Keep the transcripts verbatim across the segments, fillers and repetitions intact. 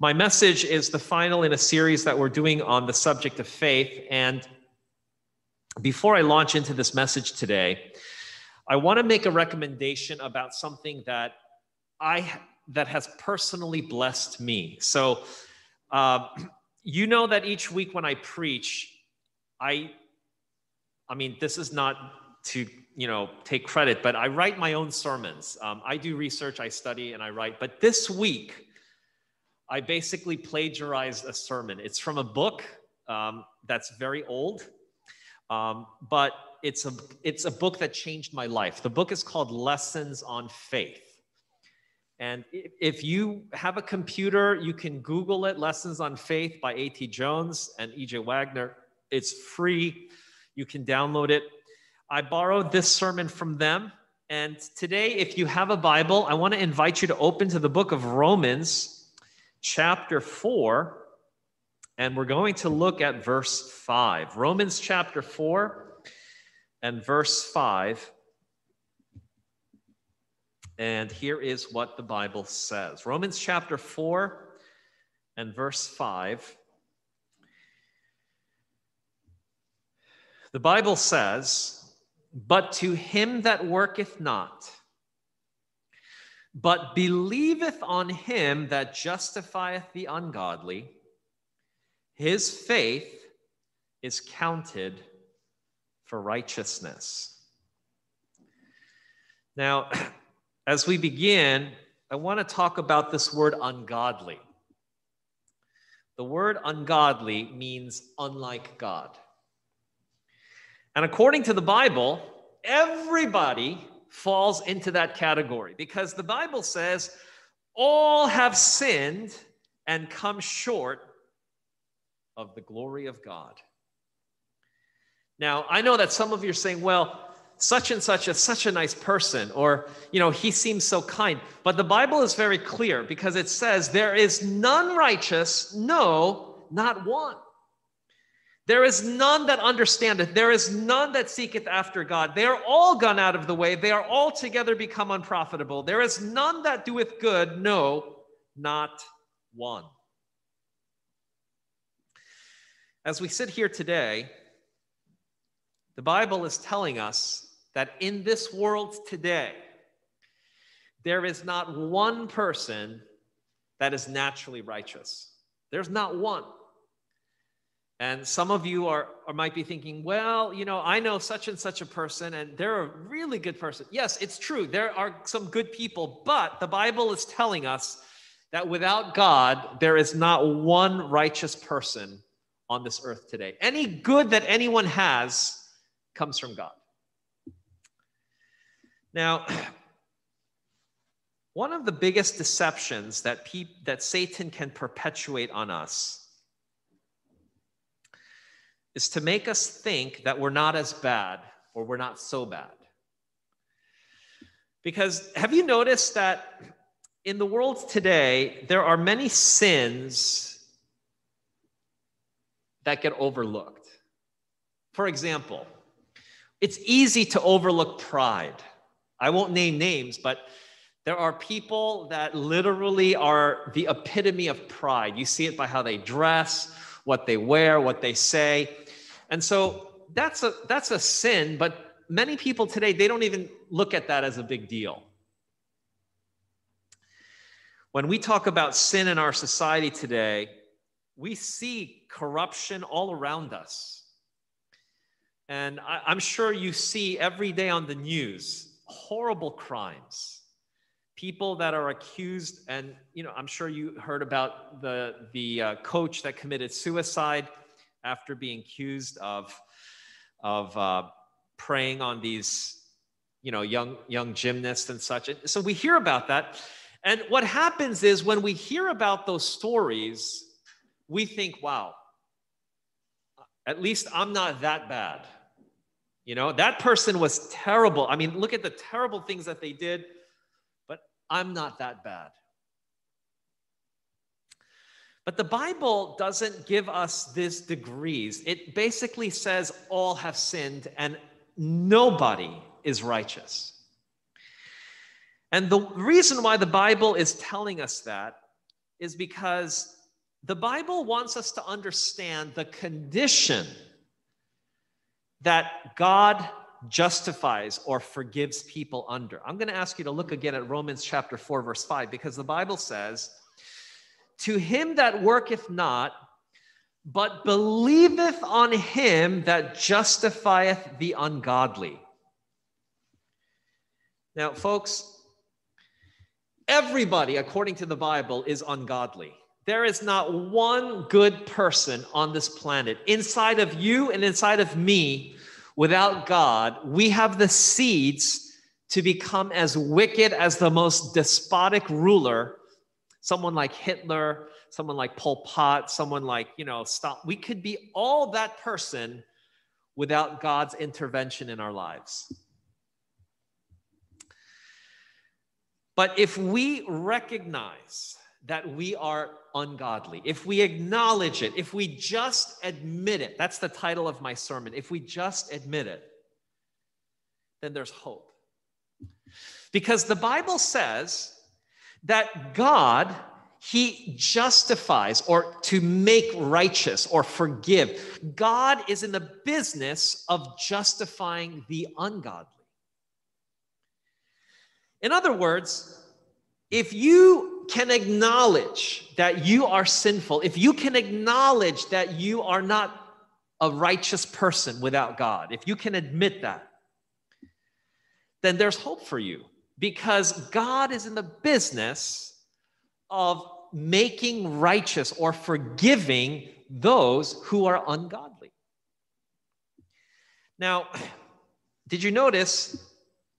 My message is the final in a series that we're doing on the subject of faith. And before I launch into this message today, I want to make a recommendation about something that I that has personally blessed me. So, uh, you know that each week when I preach, I, I mean, this is not to you know take credit, but I write my own sermons. Um, I do research, I study, and I write. But this week, I basically plagiarized a sermon. It's from a book um, that's very old, um, but it's a, it's a book that changed my life. The book is called Lessons on Faith. And if you have a computer, you can Google it, Lessons on Faith by A T Jones and E J Wagner. It's free. You can download it. I borrowed this sermon from them. And today, if you have a Bible, I want to invite you to open to the book of Romans, chapter four, and we're going to look at verse five. Romans chapter four and verse five. And here is what the Bible says. Romans chapter four and verse five. The Bible says, "But to him that worketh not, but believeth on him that justifieth the ungodly, his faith is counted for righteousness." Now, as we begin, I want to talk about this word ungodly. The word ungodly means unlike God. And according to the Bible, everybody falls into that category, because the Bible says all have sinned and come short of the glory of God. Now, I know that some of you are saying, well, such and such is such a nice person, or, you know, he seems so kind. But the Bible is very clear, because it says there is none righteous, no, not one. There is none that understandeth. There is none that seeketh after God. They are all gone out of the way. They are all together become unprofitable. There is none that doeth good. No, not one. As we sit here today, the Bible is telling us that in this world today, there is not one person that is naturally righteous. There's not one. And some of you are or might be thinking, well, you know, I know such and such a person, and they're a really good person. Yes, it's true. There are some good people, but the Bible is telling us that without God, there is not one righteous person on this earth today. Any good that anyone has comes from God. Now, one of the biggest deceptions that pe- that Satan can perpetuate on us is to make us think that we're not as bad, or we're not so bad. Because have you noticed that in the world today, there are many sins that get overlooked? For example, it's easy to overlook pride. I won't name names, but there are people that literally are the epitome of pride. You see it by how they dress, what they wear, what they say. And so that's a that's a sin, but many people today, they don't even look at that as a big deal. When we talk about sin in our society today, we see corruption all around us. And I, I'm sure you see every day on the news horrible crimes. People that are accused, and you know, I'm sure you heard about the the uh, coach that committed suicide after being accused of of uh, preying on these, you know, young young gymnasts and such. And so we hear about that, and what happens is when we hear about those stories, we think, "Wow, at least I'm not that bad." You know, that person was terrible. I mean, look at the terrible things that they did. I'm not that bad. But the Bible doesn't give us these degrees. It basically says all have sinned and nobody is righteous. And the reason why the Bible is telling us that is because the Bible wants us to understand the condition that God justifies or forgives people under. I'm going to ask you to look again at Romans chapter four, verse five, because the Bible says, "To him that worketh not, but believeth on him that justifieth the ungodly." Now, folks, everybody, according to the Bible, is ungodly. There is not one good person on this planet. Inside of you and inside of me, without God, we have the seeds to become as wicked as the most despotic ruler, someone like Hitler, someone like Pol Pot, someone like, you know, stop. We could be all that person without God's intervention in our lives. But if we recognize that we are ungodly, if we acknowledge it, if we just admit it, that's the title of my sermon, if we just admit it, then there's hope. Because the Bible says that God, he justifies, or to make righteous or forgive. God is in the business of justifying the ungodly. In other words, if you can acknowledge that you are sinful, if you can acknowledge that you are not a righteous person without God, if you can admit that, then there's hope for you, because God is in the business of making righteous or forgiving those who are ungodly. Now, did you notice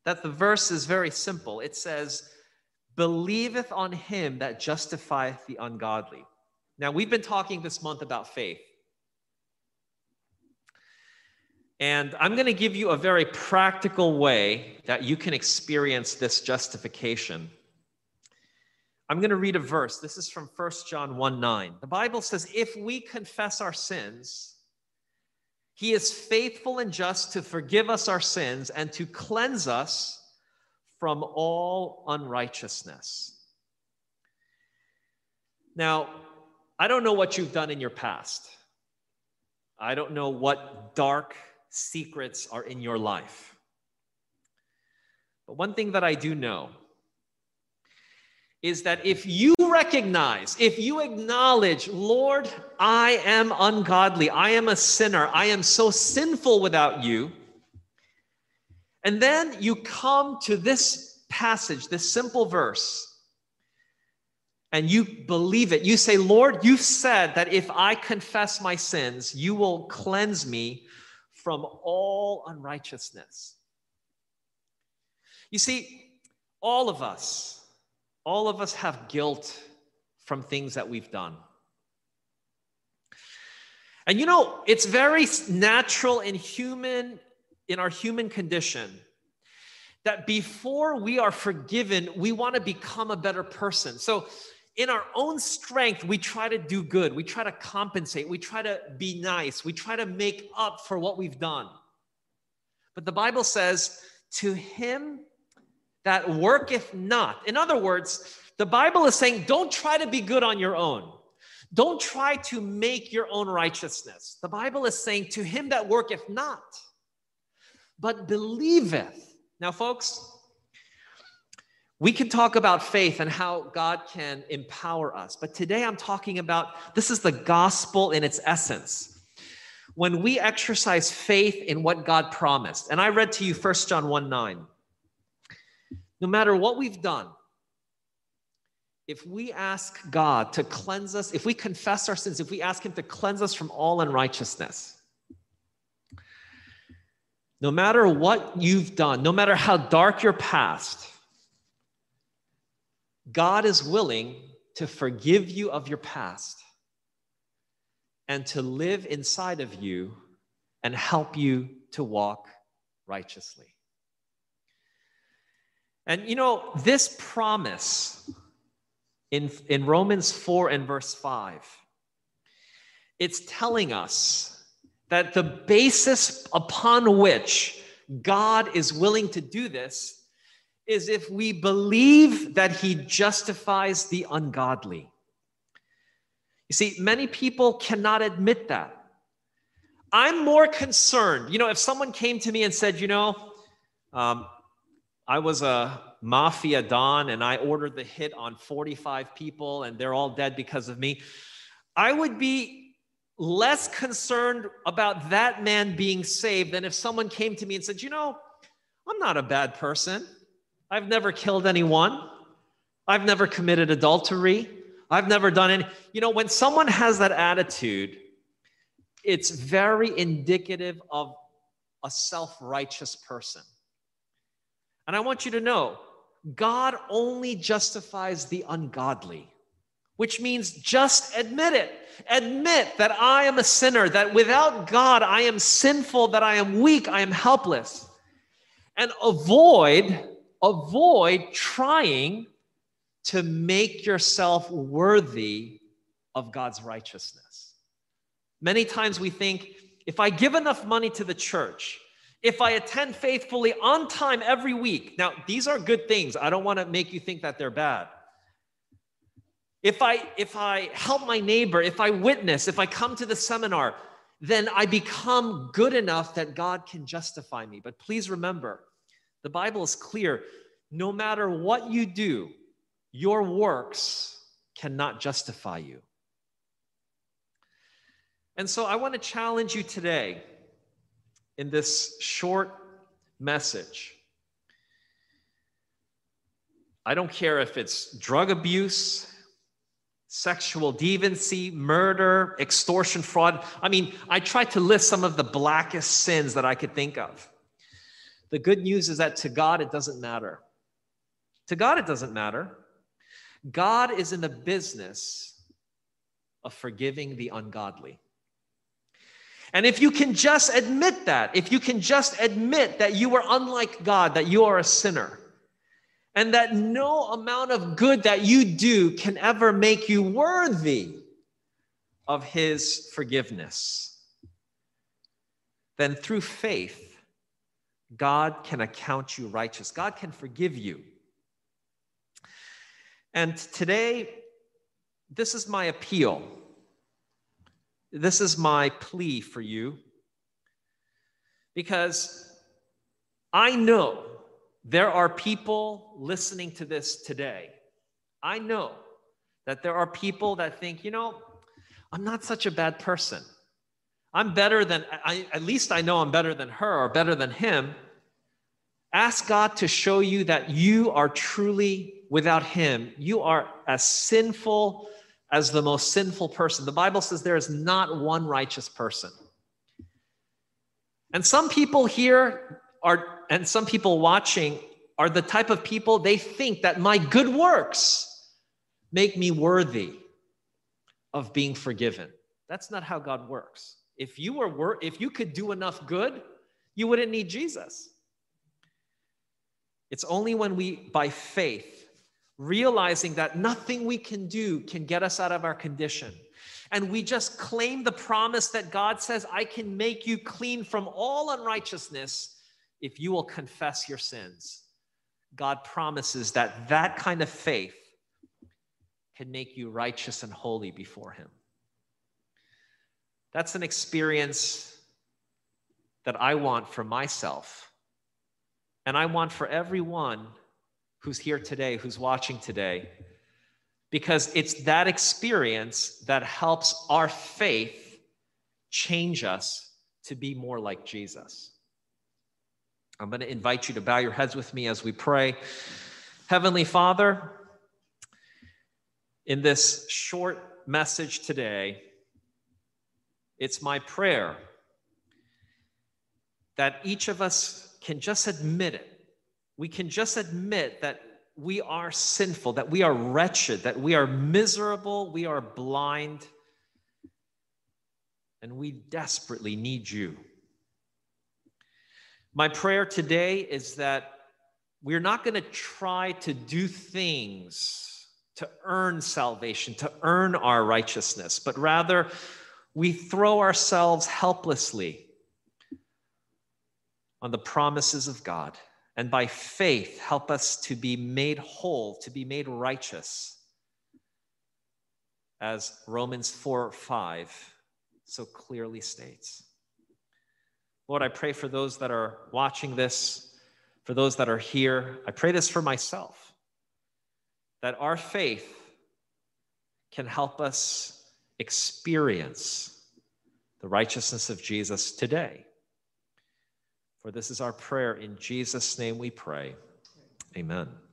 that the verse is very simple? It says, "Believeth on him that justifieth the ungodly." Now, we've been talking this month about faith. And I'm going to give you a very practical way that you can experience this justification. I'm going to read a verse. This is from First John one nine. The Bible says, "If we confess our sins, he is faithful and just to forgive us our sins and to cleanse us from all unrighteousness." Now, I don't know what you've done in your past. I don't know what dark secrets are in your life. But one thing that I do know is that if you recognize, if you acknowledge, "Lord, I am ungodly, I am a sinner, I am so sinful without you," and then you come to this passage, this simple verse, and you believe it. You say, "Lord, you've said that if I confess my sins, you will cleanse me from all unrighteousness." You see, all of us, all of us have guilt from things that we've done. And you know, it's very natural and human in our human condition, that before we are forgiven, we want to become a better person. So in our own strength, we try to do good. We try to compensate. We try to be nice. We try to make up for what we've done. But the Bible says, "To him that worketh not." In other words, the Bible is saying, don't try to be good on your own. Don't try to make your own righteousness. The Bible is saying, "To him that worketh not, but believeth." Now, folks, we can talk about faith and how God can empower us. But today I'm talking about, this is the gospel in its essence. When we exercise faith in what God promised. And I read to you First John one nine. No matter what we've done, if we ask God to cleanse us, if we confess our sins, if we ask him to cleanse us from all unrighteousness, no matter what you've done, no matter how dark your past, God is willing to forgive you of your past and to live inside of you and help you to walk righteously. And you know, this promise in, in Romans four and verse five, it's telling us that the basis upon which God is willing to do this is if we believe that he justifies the ungodly. You see, many people cannot admit that. I'm more concerned, you know, if someone came to me and said, you know, um, I was a mafia don and I ordered the hit on forty-five people and they're all dead because of me, I would be less concerned about that man being saved than if someone came to me and said, you know, I'm not a bad person. I've never killed anyone. I've never committed adultery. I've never done any. You know, when someone has that attitude, it's very indicative of a self-righteous person. And I want you to know, God only justifies the ungodly, which means just admit it. Admit that I am a sinner, that without God, I am sinful, that I am weak, I am helpless. And avoid, avoid trying to make yourself worthy of God's righteousness. Many times we think, if I give enough money to the church, if I attend faithfully on time every week, now these are good things. I don't want to make you think that they're bad. If I, if I help my neighbor, if I witness, if I come to the seminar, then I become good enough that God can justify me. But please remember, the Bible is clear. No matter what you do, your works cannot justify you. And so I want to challenge you today in this short message. I don't care if it's drug abuse, sexual deviancy, murder, extortion, fraud. I mean, I tried to list some of the blackest sins that I could think of. The good news is that to God, it doesn't matter. To God, it doesn't matter. God is in the business of forgiving the ungodly. And if you can just admit that, if you can just admit that you are unlike God, that you are a sinner, and that no amount of good that you do can ever make you worthy of his forgiveness, then through faith, God can account you righteous. God can forgive you. And today, this is my appeal. This is my plea for you, because I know there are people listening to this today. I know that there are people that think, you know, I'm not such a bad person. I'm better than, I, at least I know I'm better than her or better than him. Ask God to show you that you are truly without him, you are as sinful as the most sinful person. The Bible says there is not one righteous person. And some people here are, and some people watching are the type of people, they think that my good works make me worthy of being forgiven. That's not how God works. If you were, wor- if you could do enough good, you wouldn't need Jesus. It's only when we, by faith, realizing that nothing we can do can get us out of our condition, and we just claim the promise that God says, I can make you clean from all unrighteousness if you will confess your sins. God promises that that kind of faith can make you righteous and holy before him. That's an experience that I want for myself, and I want for everyone who's here today, who's watching today, because it's that experience that helps our faith change us to be more like Jesus. I'm going to invite you to bow your heads with me as we pray. Heavenly Father, in this short message today, it's my prayer that each of us can just admit it. We can just admit that we are sinful, that we are wretched, that we are miserable, we are blind, and we desperately need you. My prayer today is that we're not going to try to do things to earn salvation, to earn our righteousness, but rather we throw ourselves helplessly on the promises of God. And by faith, help us to be made whole, to be made righteous, as Romans four five so clearly states. Lord, I pray for those that are watching this, for those that are here. I pray this for myself, that our faith can help us experience the righteousness of Jesus today. For this is our prayer. In Jesus' name we pray. Amen.